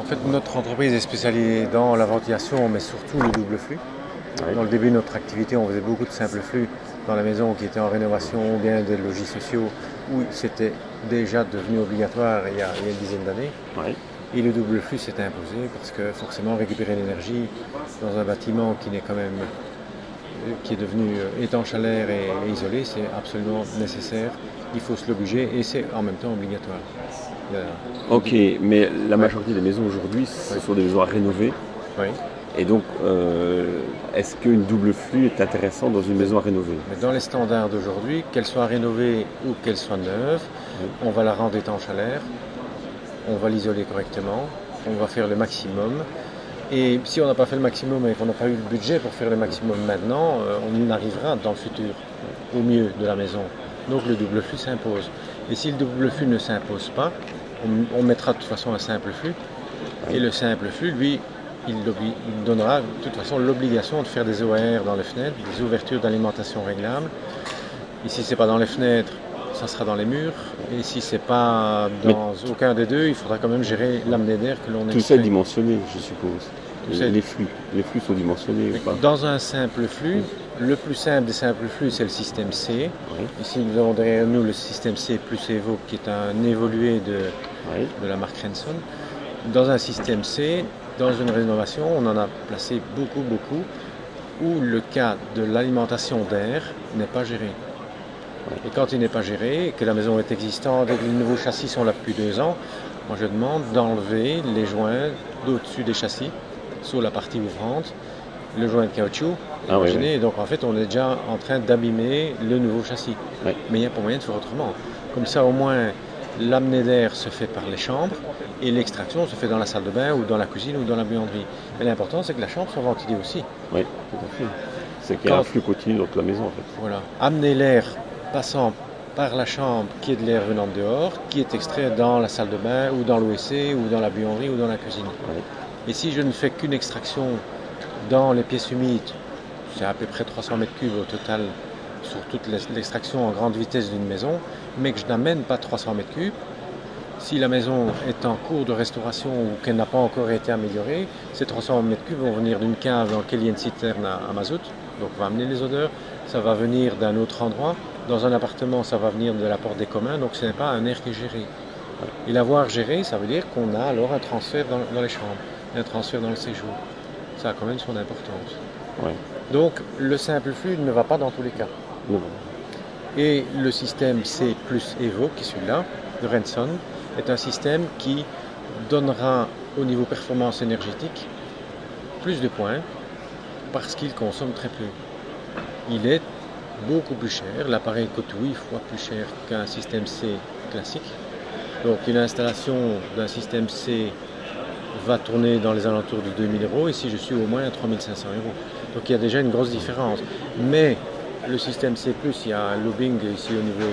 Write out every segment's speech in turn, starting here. En fait, notre entreprise est spécialisée dans la ventilation, mais surtout le double flux. Oui. Dans le début de notre activité, on faisait beaucoup de simple flux dans la maison qui était en rénovation, ou bien des logis sociaux, où c'était déjà devenu obligatoire il y a une dizaine d'années. Oui. Et le double flux s'est imposé parce que forcément récupérer l'énergie dans un bâtiment qui est devenu étanche à l'air et isolé, c'est absolument nécessaire. Il faut se l'obliger et c'est en même temps obligatoire. Ok, mais la majorité des maisons aujourd'hui, ce sont des maisons à rénover. Oui. Et donc, est-ce qu'une double flux est intéressante dans une maison à rénover? Mais dans les standards d'aujourd'hui, qu'elle soit rénovée ou qu'elle soit neuve, oui, on va la rendre étanche à l'air, on va l'isoler correctement, on va faire le maximum. Et si on n'a pas fait le maximum et qu'on n'a pas eu le budget pour faire le maximum maintenant, on y arrivera dans le futur, au mieux de la maison. Donc le double flux s'impose. Et si le double flux ne s'impose pas, on mettra de toute façon un simple flux. Et le simple flux, lui, il donnera de toute façon l'obligation de faire des OAR dans les fenêtres, des ouvertures d'alimentation réglables. Et si ce n'est pas dans les fenêtres, ça sera dans les murs. Et si ce n'est pas dans aucun des deux, il faudra quand même gérer l'amener d'air que l'on extrait. Tout ça est dimensionné, je suppose. Les flux sont dimensionnés ou pas? Dans un simple flux, le plus simple des simples flux, c'est le système C. Oui. Ici, nous avons derrière nous le système C plus Evo, qui est un évolué de la marque Renson. Dans un système C, dans une rénovation, on en a placé beaucoup, où le cas de l'alimentation d'air n'est pas géré. Oui. Et quand il n'est pas géré, que la maison est existante et que les nouveaux châssis sont là depuis 2 ans, moi je demande d'enlever les joints d'au-dessus des châssis, sur la partie ouvrante, le joint de caoutchouc, imaginez, donc en fait on est déjà en train d'abîmer le nouveau châssis. Oui. Mais il n'y a pas moyen de faire autrement. Comme ça au moins l'amener d'air se fait par les chambres et l'extraction se fait dans la salle de bain ou dans la cuisine ou dans la buanderie. Mais l'important c'est que la chambre soit ventilée aussi. Oui, tout à fait. C'est qu'il y a un flux continu dans toute la maison en fait. Voilà, amener l'air passant par la chambre qui est de l'air venant de dehors, qui est extrait dans la salle de bain ou dans l'OEC ou dans la buanderie ou dans la cuisine. Oui. Et si je ne fais qu'une extraction dans les pièces humides, c'est à peu près 300 mètres cubes au total sur toute l'extraction en grande vitesse d'une maison, mais que je n'amène pas 300 mètres cubes, si la maison est en cours de restauration ou qu'elle n'a pas encore été améliorée, ces 300 mètres cubes vont venir d'une cave dans laquelle il y a une citerne à mazout, donc on va amener les odeurs, ça va venir d'un autre endroit, dans un appartement ça va venir de la porte des communs, donc ce n'est pas un air qui est géré. Et l'avoir géré, ça veut dire qu'on a alors un transfert dans les chambres. Un transfert dans le séjour. Ça a quand même son importance. Ouais. Donc le simple flux ne va pas dans tous les cas. Mmh. Et le système C plus Evo, qui est celui-là, de Renson, est un système qui donnera au niveau performance énergétique plus de points parce qu'il consomme très peu. Il est beaucoup plus cher, l'appareil coûte 8 fois plus cher qu'un système C classique. Donc une installation d'un système C va tourner dans les alentours de 2 000 euros et si je suis au moins à 3 500 euros. Donc il y a déjà une grosse différence. Mais le système C+, il y a un lobbying ici au niveau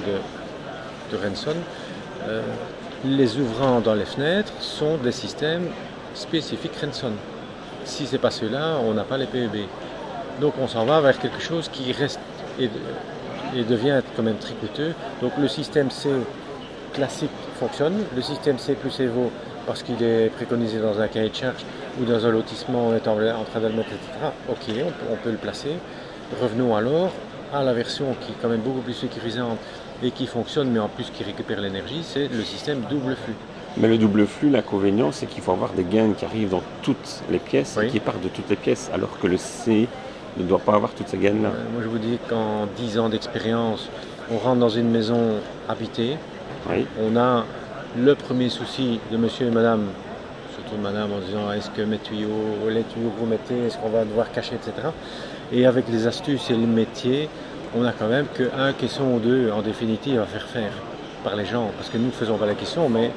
de Renson. Les ouvrants dans les fenêtres sont des systèmes spécifiques Renson. Si ce n'est pas ceux-là, on n'a pas les PEB. Donc on s'en va vers quelque chose qui reste et devient quand même très coûteux. Donc le système C classique fonctionne, le système C plus Evo parce qu'il est préconisé dans un cahier de charge ou dans un lotissement, on est en train de le mettre, etc. Ok, on peut le placer. Revenons alors à la version qui est quand même beaucoup plus sécurisante et qui fonctionne, mais en plus qui récupère l'énergie, c'est le système double flux. Mais le double flux, l'inconvénient, c'est qu'il faut avoir des gaines qui arrivent dans toutes les pièces, oui, et qui partent de toutes les pièces, alors que le C ne doit pas avoir toutes ces gaines-là. Moi, je vous dis qu'en 10 ans d'expérience, on rentre dans une maison habitée, oui, on a... Le premier souci de monsieur et madame, surtout madame, en disant est-ce que mes tuyaux, les tuyaux que vous mettez, est-ce qu'on va devoir cacher, etc. Et avec les astuces et le métier, on a quand même qu'un caisson ou deux, en définitive, à faire par les gens. Parce que nous ne faisons pas la question, mais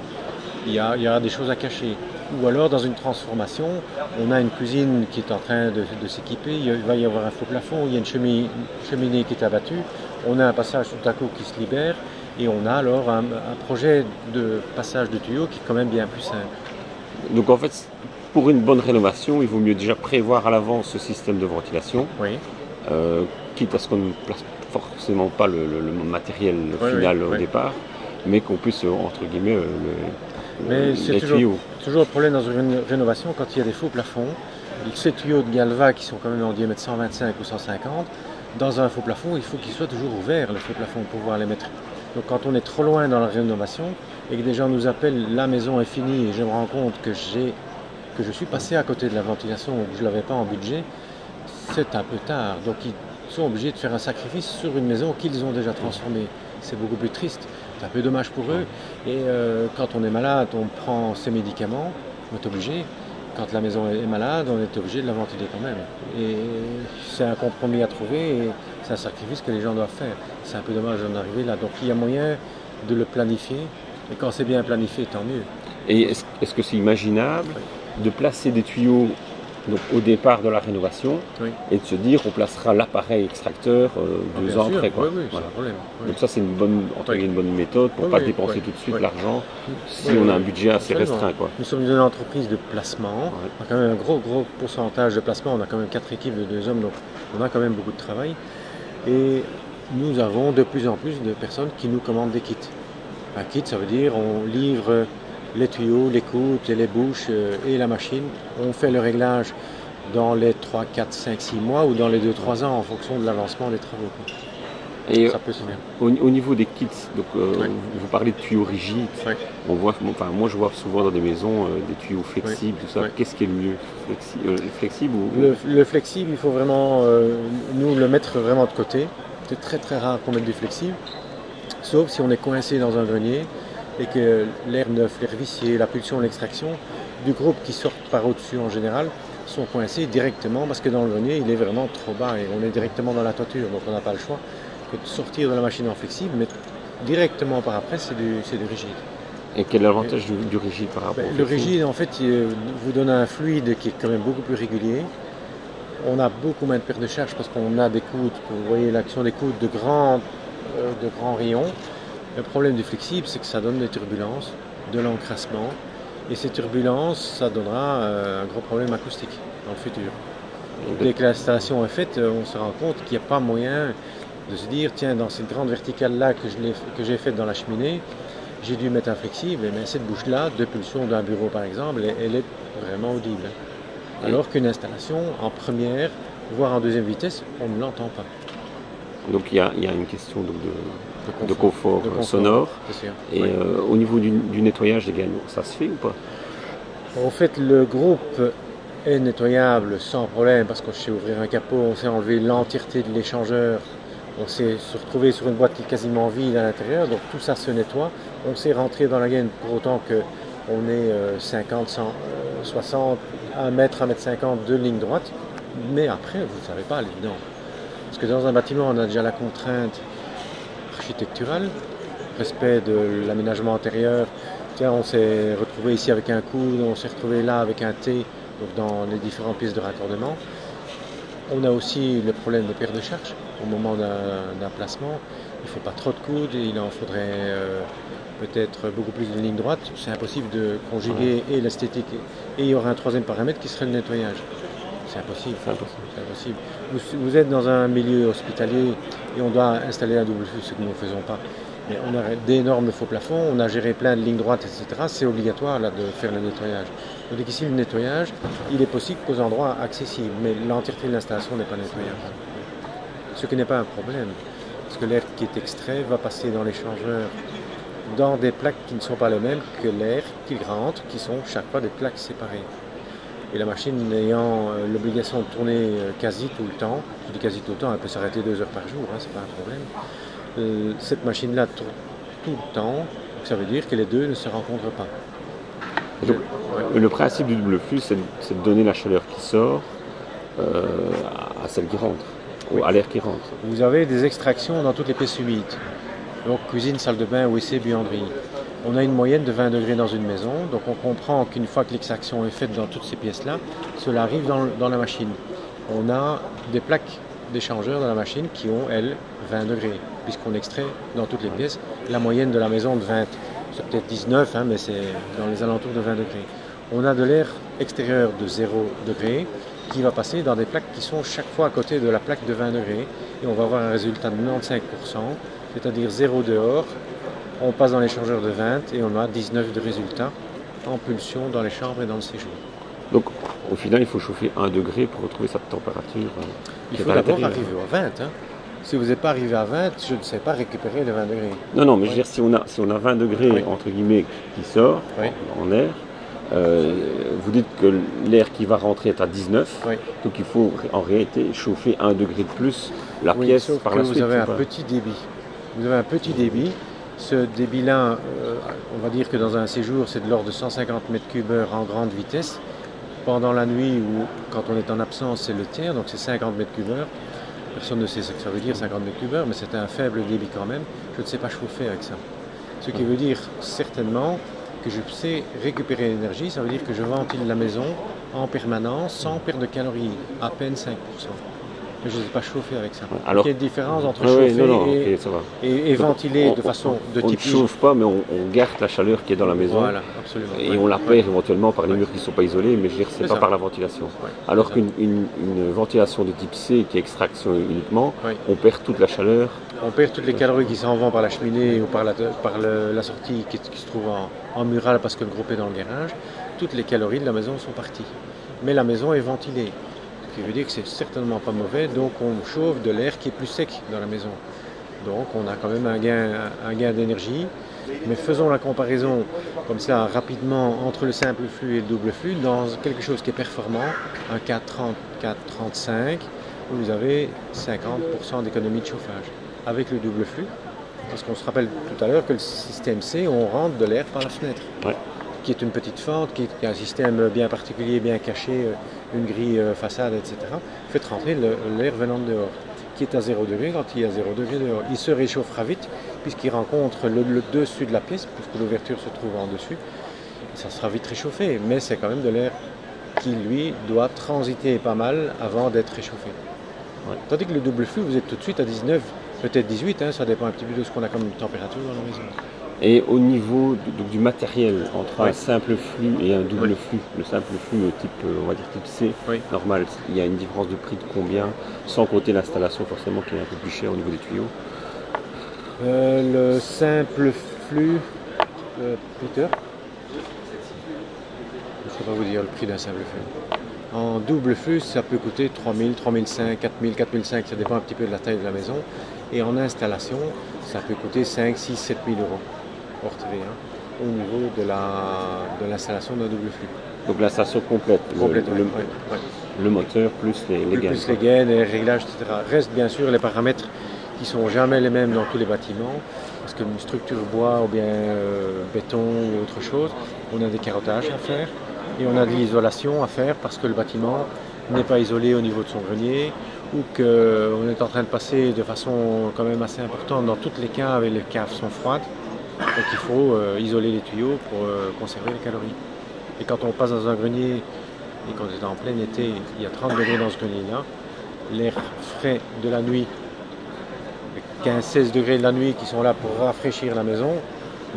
il y a des choses à cacher. Ou alors, dans une transformation, on a une cuisine qui est en train de s'équiper, il va y avoir un faux plafond, il y a une cheminée qui est abattue, on a un passage tout à coup qui se libère. Et on a alors un projet de passage de tuyaux qui est quand même bien plus simple. Donc en fait, pour une bonne rénovation, il vaut mieux déjà prévoir à l'avance ce système de ventilation, oui, quitte à ce qu'on ne place forcément pas le matériel final, oui, au départ, mais qu'on puisse, entre guillemets, les tuyaux. toujours le problème dans une rénovation, quand il y a des faux plafonds, ces tuyaux de Galva qui sont quand même en diamètre 125 ou 150, dans un faux plafond, il faut qu'il soit toujours ouvert, le faux plafond, pour pouvoir les mettre. Donc quand on est trop loin dans la rénovation et que des gens nous appellent « la maison est finie » et je me rends compte que je suis passé à côté de la ventilation ou que je ne l'avais pas en budget, c'est un peu tard. Donc ils sont obligés de faire un sacrifice sur une maison qu'ils ont déjà transformée. C'est beaucoup plus triste, c'est un peu dommage pour eux. Et quand on est malade, on prend ses médicaments, on est obligé. Quand la maison est malade, on est obligé de la ventiler quand même. Et c'est un compromis à trouver et c'est un sacrifice que les gens doivent faire. C'est un peu dommage d'en arriver là. Donc il y a moyen de le planifier. Et quand c'est bien planifié, tant mieux. Et est-ce que c'est imaginable de placer des tuyaux donc, au départ de la rénovation et de se dire on placera l'appareil extracteur 2 ans après quoi. Oui, voilà. Problème, oui. Donc ça c'est une bonne, une bonne méthode pour ne pas dépenser tout de suite l'argent si on a un budget assez restreint. Quoi. Nous sommes une entreprise de placement, on a quand même un gros pourcentage de placement, on a quand même 4 équipes de 2 hommes, donc on a quand même beaucoup de travail. Et nous avons de plus en plus de personnes qui nous commandent des kits. Un kit ça veut dire on livre les tuyaux, les coupes, les bouches et la machine. On fait le réglage dans les 3, 4, 5, 6 mois ou dans les 2-3 ans en fonction de l'avancement des travaux. Et ça peut se faire. Au niveau des kits, donc, vous parlez de tuyaux rigides. On voit, enfin, moi je vois souvent dans des maisons des tuyaux flexibles, tout ça. Qu'est-ce qui est le mieux, flexible ou... le flexible, il faut vraiment nous le mettre vraiment de côté. C'est très très rare qu'on mette du flexible, sauf si on est coincé dans un grenier et que l'air neuf, l'air vicié, la pulsion, l'extraction du groupe qui sortent par au-dessus en général sont coincés directement parce que dans le grenier il est vraiment trop bas et on est directement dans la toiture, donc on n'a pas le choix que de sortir de la machine en flexible, mais directement par après c'est du rigide. Et quel est l'avantage du rigide par rapport au flexible ? Le rigide en fait il vous donne un fluide qui est quand même beaucoup plus régulier, on a beaucoup moins de perte de charge parce qu'on a des coudes, vous voyez l'action des coudes de grands rayons. Le problème du flexible, c'est que ça donne des turbulences, de l'encrassement, et ces turbulences, ça donnera un gros problème acoustique dans le futur. Dès que l'installation est faite, on se rend compte qu'il n'y a pas moyen de se dire, tiens, dans cette grande verticale-là que j'ai faite dans la cheminée, j'ai dû mettre un flexible, mais cette bouche-là, de pulsion d'un bureau par exemple, elle est vraiment audible. Alors qu'une installation en première, voire en deuxième vitesse, on ne l'entend pas. Donc il y a une question donc, de confort sonore. Et au niveau du nettoyage des gagnants, ça se fait ou pas? En fait, le groupe est nettoyable sans problème parce qu'on sait ouvrir un capot, on sait enlever l'entièreté de l'échangeur, on sait se retrouver sur une boîte qui est quasiment vide à l'intérieur, donc tout ça se nettoie. On sait rentrer dans la gaine pour autant qu'on ait 50, 100, 60, 1 mètre, 1 mètre 50 de ligne droite, mais après, vous ne savez pas aller dedans. Parce que dans un bâtiment, on a déjà la contrainte architecturale, respect de l'aménagement intérieur. Tiens, on s'est retrouvé ici avec un coude, on s'est retrouvé là avec un T, donc dans les différentes pièces de raccordement. On a aussi le problème de perte de charge. Au moment d'un placement, il ne faut pas trop de coudes, il en faudrait peut-être beaucoup plus de lignes droites. C'est impossible de conjuguer et l'esthétique. Et il y aura un troisième paramètre qui serait le nettoyage. C'est impossible. Impossible. Vous êtes dans un milieu hospitalier et on doit installer un double flux, ce que nous ne faisons pas. Mais on a d'énormes faux plafonds, on a géré plein de lignes droites, etc. C'est obligatoire là, de faire le nettoyage. Donc ici, le nettoyage, il est possible qu'aux endroits accessibles, mais l'entièreté de l'installation n'est pas nettoyable. Ce qui n'est pas un problème, parce que l'air qui est extrait va passer dans l'échangeur, dans des plaques qui ne sont pas les mêmes que l'air qui rentre, qui sont chaque fois des plaques séparées. Et la machine ayant l'obligation de tourner quasi tout le temps, je dis quasi tout le temps, elle peut s'arrêter 2 heures par jour, hein, c'est pas un problème. Cette machine-là tourne tout le temps, donc ça veut dire que les deux ne se rencontrent pas. Donc, le principe du double flux, c'est de donner la chaleur qui sort à celle qui rentre, ou à l'air qui rentre. Vous avez des extractions dans toutes les pièces humides, donc cuisine, salle de bain, WC, buanderie. On a une moyenne de 20 degrés dans une maison, donc on comprend qu'une fois que l'extraction est faite dans toutes ces pièces-là, cela arrive dans la machine. On a des plaques d'échangeurs dans la machine qui ont, elles, 20 degrés, puisqu'on extrait dans toutes les pièces la moyenne de la maison de 20. C'est peut-être 19, hein, mais c'est dans les alentours de 20 degrés. On a de l'air extérieur de 0 degré qui va passer dans des plaques qui sont chaque fois à côté de la plaque de 20 degrés, et on va avoir un résultat de 95%, c'est-à-dire 0 dehors. On passe dans l'échangeur de 20 et on a 19 de résultats en pulsion dans les chambres et dans le séjour. Donc, au final, il faut chauffer 1 degré pour retrouver sa température. Il faut d'abord arriver à 20. Hein. Si vous n'êtes pas arrivé à 20, je ne sais pas récupérer les 20 degrés. Non, non, mais je veux dire, si on a 20 degrés, oui, entre guillemets, qui sort, oui, en air, vous dites que l'air qui va rentrer est à 19, oui, donc il faut en réalité chauffer 1 degré de plus la, oui, pièce par la suite. Vous avez un petit débit. Vous avez un petit débit. Ce débit-là, on va dire que dans un séjour, c'est de l'ordre de 150 m3 en grande vitesse. Pendant la nuit ou quand on est en absence, c'est le tiers, donc c'est 50 m3. Personne ne sait ce que ça veut dire, 50 m3, mais c'est un faible débit quand même. Je ne sais pas chauffer avec ça. Ce qui veut dire certainement que je sais récupérer l'énergie, ça veut dire que je ventile la maison en permanence sans perdre de calories, à peine 5%. Mais je ne sais pas chauffer avec ça. Alors, quelle différence entre chauffer et ventiler de façon de type... On ne chauffe pas, mais on garde la chaleur qui est dans la maison. Voilà, absolument. Et on la perd éventuellement par les murs qui ne sont pas isolés, mais je veux dire, ce n'est pas par la ventilation. Ouais, alors qu'une ventilation de type C, qui est extraction uniquement, ouais, on perd toute la chaleur. On perd toutes les calories qui s'en vont par la cheminée ou par la sortie qui se trouve en mural parce que le groupe est dans le garage. Toutes les calories de la maison sont parties. Mais la maison est ventilée. Ce qui veut dire que c'est certainement pas mauvais, donc on chauffe de l'air qui est plus sec dans la maison. Donc on a quand même un gain d'énergie. Mais faisons la comparaison comme ça rapidement entre le simple flux et le double flux dans quelque chose qui est performant, un 430, 435, où vous avez 50% d'économie de chauffage. Avec le double flux, parce qu'on se rappelle tout à l'heure que le système C, on rentre de l'air par la fenêtre. Ouais. Qui est une petite fente, qui est un système bien particulier, bien caché, une grille façade, etc. Faites rentrer l'air venant de dehors, qui est à 0 degré quand il est à 0 degré dehors. Il se réchauffera vite, puisqu'il rencontre le dessus de la pièce, puisque l'ouverture se trouve en dessus. Ça sera vite réchauffé, mais c'est quand même de l'air qui, lui, doit transiter pas mal avant d'être réchauffé. Ouais. Tandis que le double flux, vous êtes tout de suite à 19, peut-être 18, hein, ça dépend un petit peu de ce qu'on a comme température dans la maison. Et au niveau du matériel, entre, oui, un simple flux et un double, oui, flux, le simple flux type, on va dire type C, oui, normal, il y a une différence de prix de combien, sans compter l'installation forcément qui est un peu plus chère au niveau des tuyaux. Le simple flux, Peter, je ne sais pas vous dire le prix d'un simple flux. En double flux, ça peut coûter 3000, 3500, 4000, 4500, ça dépend un petit peu de la taille de la maison. Et en installation, ça peut coûter 5, 6, 7 000 €. Hors TVA, au niveau de l'installation d'un double flux. Donc l'installation complète, le moteur plus les gaines. Plus les gaines et les réglages, etc. Restent bien sûr les paramètres qui ne sont jamais les mêmes dans tous les bâtiments, parce qu'une structure bois ou bien béton ou autre chose, on a des carottages à faire et on a de l'isolation à faire parce que le bâtiment n'est pas isolé au niveau de son grenier, ou qu'on est en train de passer de façon quand même assez importante dans toutes les caves, et les caves sont froides. Donc il faut isoler les tuyaux pour conserver les calories. Et quand on passe dans un grenier, et quand on est en plein été, il y a 30 degrés dans ce grenier-là, l'air frais de la nuit, les 15-16 degrés de la nuit qui sont là pour rafraîchir la maison,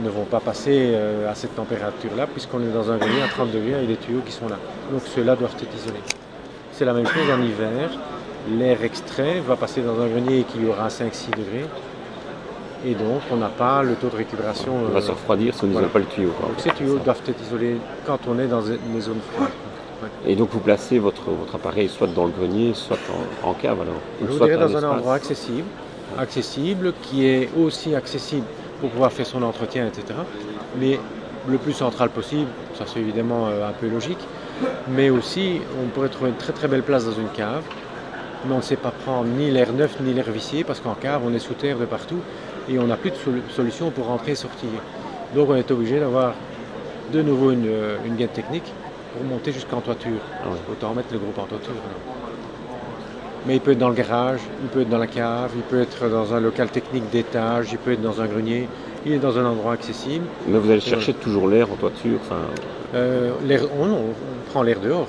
ne vont pas passer à cette température-là, puisqu'on est dans un grenier à 30 degrés et les tuyaux qui sont là. Donc ceux-là doivent être isolés. C'est la même chose en hiver, l'air extrait va passer dans un grenier qui aura 5-6 degrés, et donc on n'a pas le taux de récupération. On va se refroidir si on n'isole pas le tuyau. Quoi. Donc ces tuyaux doivent être isolés quand on est dans des zones froides. Ouais. Et donc vous placez votre appareil soit dans le grenier, soit en cave alors. Je vous dirais dans un endroit accessible, ouais, accessible, qui est aussi accessible pour pouvoir faire son entretien, etc. Mais le plus central possible, ça c'est évidemment un peu logique, mais aussi on pourrait trouver une très très belle place dans une cave, mais on ne sait pas prendre ni l'air neuf ni l'air vicié, parce qu'en cave on est sous terre de partout, et on n'a plus de solution pour rentrer et sortir. Donc on est obligé d'avoir de nouveau une gaine technique pour monter jusqu'en toiture. Ah ouais. Autant mettre le groupe en toiture. Mais il peut être dans le garage, il peut être dans la cave, il peut être dans un local technique d'étage, il peut être dans un grenier, il est dans un endroit accessible. Mais vous allez chercher toujours l'air en toiture, enfin... on prend l'air dehors.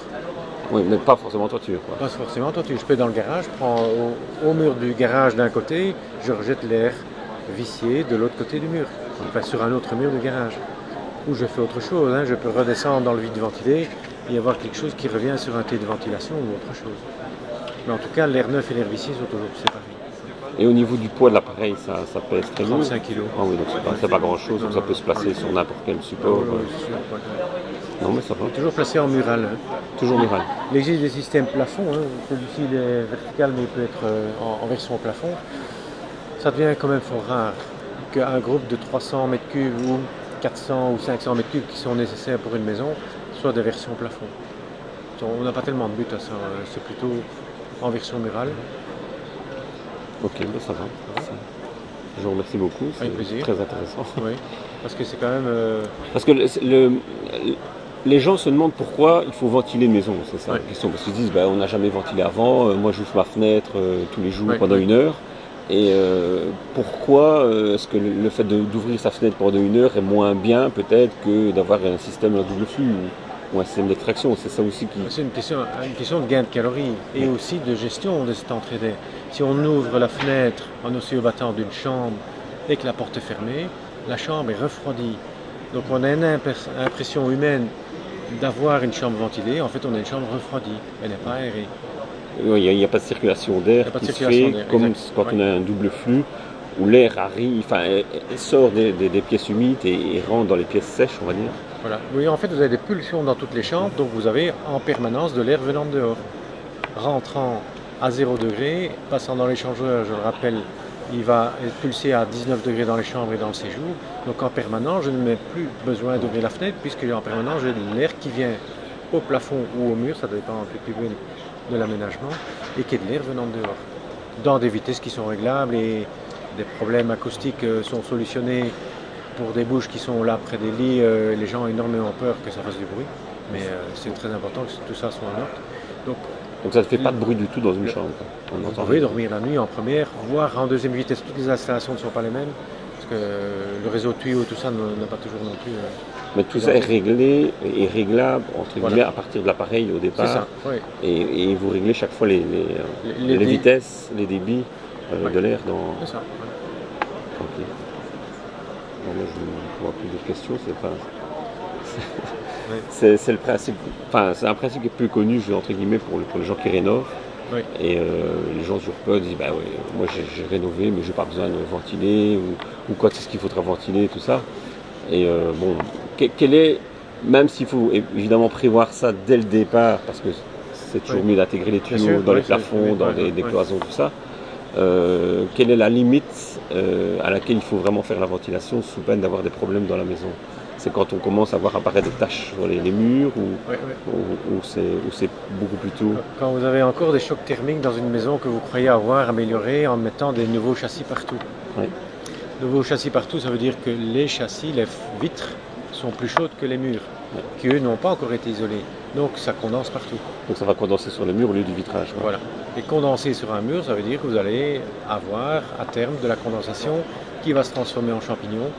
Oui, mais pas forcément en toiture. Quoi. Pas forcément en toiture. Je peux être dans le garage, je prends au mur du garage d'un côté, je rejette l'air vicié de l'autre côté du mur, enfin sur un autre mur de garage, où je fais autre chose, hein. Je peux redescendre dans le vide ventilé et avoir quelque chose qui revient sur un thé de ventilation ou autre chose. Mais en tout cas, l'air neuf et l'air vicié sont toujours séparés. Et au niveau du poids de l'appareil, ça pèse très lourd. 35 kg. Ah oui, donc c'est pas grand chose, donc ça peut se placer sur n'importe quel support. Non, mais ça va. Toujours placé en mural. Toujours mural. Il existe des systèmes plafonds, hein. Celui-ci il est vertical, mais il peut être en version plafond. Ça devient quand même fort rare qu'un groupe de 300 mètres cubes ou 400 ou 500 mètres cubes qui sont nécessaires pour une maison soit des versions plafond. On n'a pas tellement de but à ça, c'est plutôt en version murale. Ok, ben ça va. Je vous remercie beaucoup, c'est très intéressant. Oui, parce que c'est quand même... Parce que les gens se demandent pourquoi il faut ventiler une maison, c'est ça, oui, la question. Parce qu'ils se disent, ben, on n'a jamais ventilé avant, moi j'ouvre ma fenêtre tous les jours, oui, pendant une heure. Et pourquoi est-ce que le fait d'ouvrir sa fenêtre pendant une heure est moins bien peut-être que d'avoir un système à double flux ou un système d'extraction, c'est ça aussi qui... C'est une question de gain de calories et oui, aussi de gestion de cet entrée-dé. Si on ouvre la fenêtre en oscillobattant d'une chambre et que la porte est fermée, la chambre est refroidie. Donc on a une impression humaine d'avoir une chambre ventilée, en fait on a une chambre refroidie, elle n'est pas aérée. Il n'y a pas de circulation d'air qui se fait comme quand on a un double flux où l'air arrive, enfin, sort des pièces humides et rentre dans les pièces sèches, on va dire. Voilà. Oui, en fait, vous avez des pulsions dans toutes les chambres, donc vous avez en permanence de l'air venant de dehors, rentrant à 0 degré, passant dans l'échangeur, je le rappelle, il va pulser à 19 degrés dans les chambres et dans le séjour. Donc en permanence, je n'ai plus besoin d'ouvrir la fenêtre puisque en permanence, j'ai de l'air qui vient au plafond ou au mur, ça dépend un peu plus de l'aménagement, et qu'il y ait de l'air venant de dehors, dans des vitesses qui sont réglables, et des problèmes acoustiques sont solutionnés pour des bouches qui sont là près des lits, les gens ont énormément peur que ça fasse du bruit, mais c'est très important que tout ça soit en ordre. Donc ça ne fait pas de bruit du tout dans une chambre. On entend. Vous pouvez dormir la nuit en première, voire en deuxième vitesse, toutes les installations ne sont pas les mêmes, parce que le réseau tuyau, tout ça n'a pas toujours non plus... Mais tout ça est réglé et réglable entre guillemets à partir de l'appareil au départ. Ça, oui. Et vous réglez chaque fois les vitesses, les débits de l'air dans. C'est ça. Ouais. Ok. Bon, moi je ne vois plus de questions, c'est pas. C'est oui, le principe. Enfin, c'est un principe qui est peu connu entre guillemets pour les gens qui rénovent. Oui. Et les gens sur peu disent bah ouais, moi j'ai rénové mais j'ai pas besoin de ventiler ou quand est-ce qu'il faudra ventiler tout ça. Et bon, quel est, même s'il faut évidemment prévoir ça dès le départ, parce que c'est toujours mieux d'intégrer les tuyaux dans les plafonds, dans des cloisons, tout ça, quelle est la limite à laquelle il faut vraiment faire la ventilation sous peine d'avoir des problèmes dans la maison? C'est quand on commence à voir apparaître des taches sur les murs ou c'est beaucoup plus tôt? Quand vous avez encore des chocs thermiques dans une maison que vous croyez avoir amélioré en mettant des nouveaux châssis partout. Oui. Nouveaux châssis partout, ça veut dire que les châssis, les vitres, sont plus chaudes que les murs, qui eux n'ont pas encore été isolés. Donc ça condense partout. Donc ça va condenser sur les murs au lieu du vitrage. Quoi. Voilà. Et condenser sur un mur, ça veut dire que vous allez avoir à terme de la condensation qui va se transformer en champignons.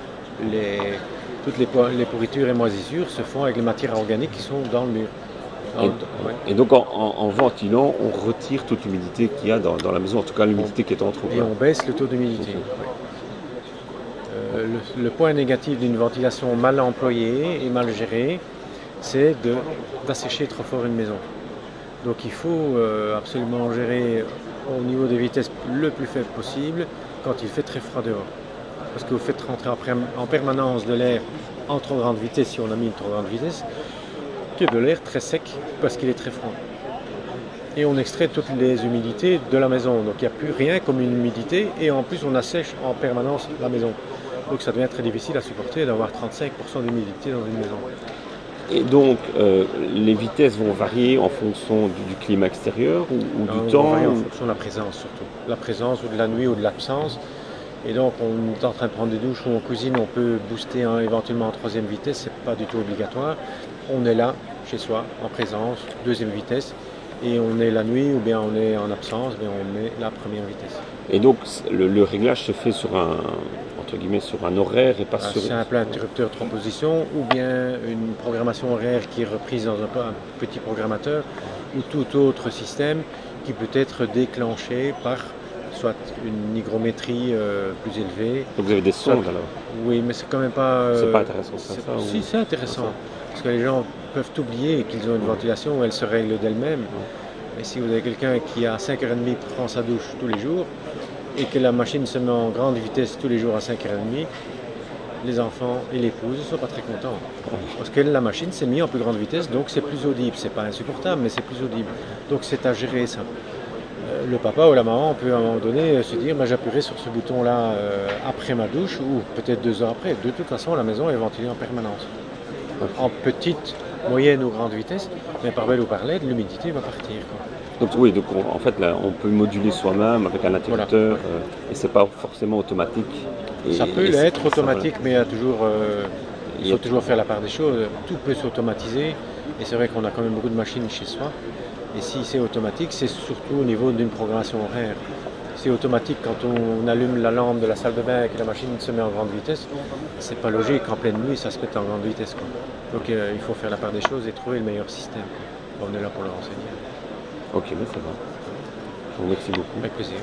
Toutes les pourritures et moisissures se font avec les matières organiques qui sont dans le mur. Et donc en ventilant, on retire toute l'humidité qu'il y a dans la maison, en tout cas l'humidité qui est en trop. Et on baisse le taux d'humidité. Le point négatif d'une ventilation mal employée et mal gérée, c'est d'assécher trop fort une maison. Donc il faut absolument gérer au niveau des vitesses le plus faible possible quand il fait très froid dehors. Parce que vous faites rentrer en permanence de l'air en trop grande vitesse, si on a mis une trop grande vitesse, que de l'air très sec parce qu'il est très froid. Et on extrait toutes les humidités de la maison. Donc il n'y a plus rien comme une humidité et en plus on assèche en permanence la maison. Donc ça devient très difficile à supporter d'avoir 35% d'humidité dans une maison. Et donc les vitesses vont varier en fonction du climat extérieur ou du temps en fonction de la présence surtout. La présence ou de la nuit ou de l'absence. Et donc on est en train de prendre des douches ou en cuisine, on peut booster éventuellement en troisième vitesse, c'est pas du tout obligatoire. On est là, chez soi, en présence, deuxième vitesse. Et on est la nuit ou bien on est en absence, mais on met la première vitesse. Et donc le réglage se fait sur un, entre guillemets, sur un horaire et pas sur... Un simple interrupteur 3 positions ou bien une programmation horaire qui est reprise dans un petit programmateur ou tout autre système qui peut être déclenché par soit une hygrométrie plus élevée. Donc vous avez des sondes alors? Oui, mais c'est quand même pas... C'est pas intéressant ça, Si, c'est intéressant. Parce que les gens peuvent oublier qu'ils ont une ventilation où elle se règle d'elle-même. Mais si vous avez quelqu'un qui à 5h30 prend sa douche tous les jours, et que la machine se met en grande vitesse tous les jours à 5h30, les enfants et l'épouse ne sont pas très contents. Parce que la machine s'est mise en plus grande vitesse, donc c'est plus audible. C'est pas insupportable, mais c'est plus audible. Donc c'est à gérer ça. Le papa ou la maman peut à un moment donné se dire bah, j'appuierai sur ce bouton-là après ma douche ou peut-être 2 heures après. De toute façon, la maison est ventilée en permanence. Okay. En petite, moyenne ou grande vitesse, mais par belle ou par laide, l'humidité va partir. Quoi. Donc oui, donc en fait, là, on peut moduler soi-même avec un interrupteur voilà. Et c'est pas forcément automatique. Et, ça peut être automatique, ça, voilà. Mais il faut toujours faire la part des choses. Tout peut s'automatiser et c'est vrai qu'on a quand même beaucoup de machines chez soi. Et si c'est automatique, c'est surtout au niveau d'une programmation horaire. C'est automatique quand on allume la lampe de la salle de bain et que la machine se met en grande vitesse. C'est pas logique, en pleine nuit, ça se met en grande vitesse. Quoi. Donc il faut faire la part des choses et trouver le meilleur système. Quoi. On est là pour le renseigner. Ok, mais ça va. Je vous remercie beaucoup. Avec plaisir.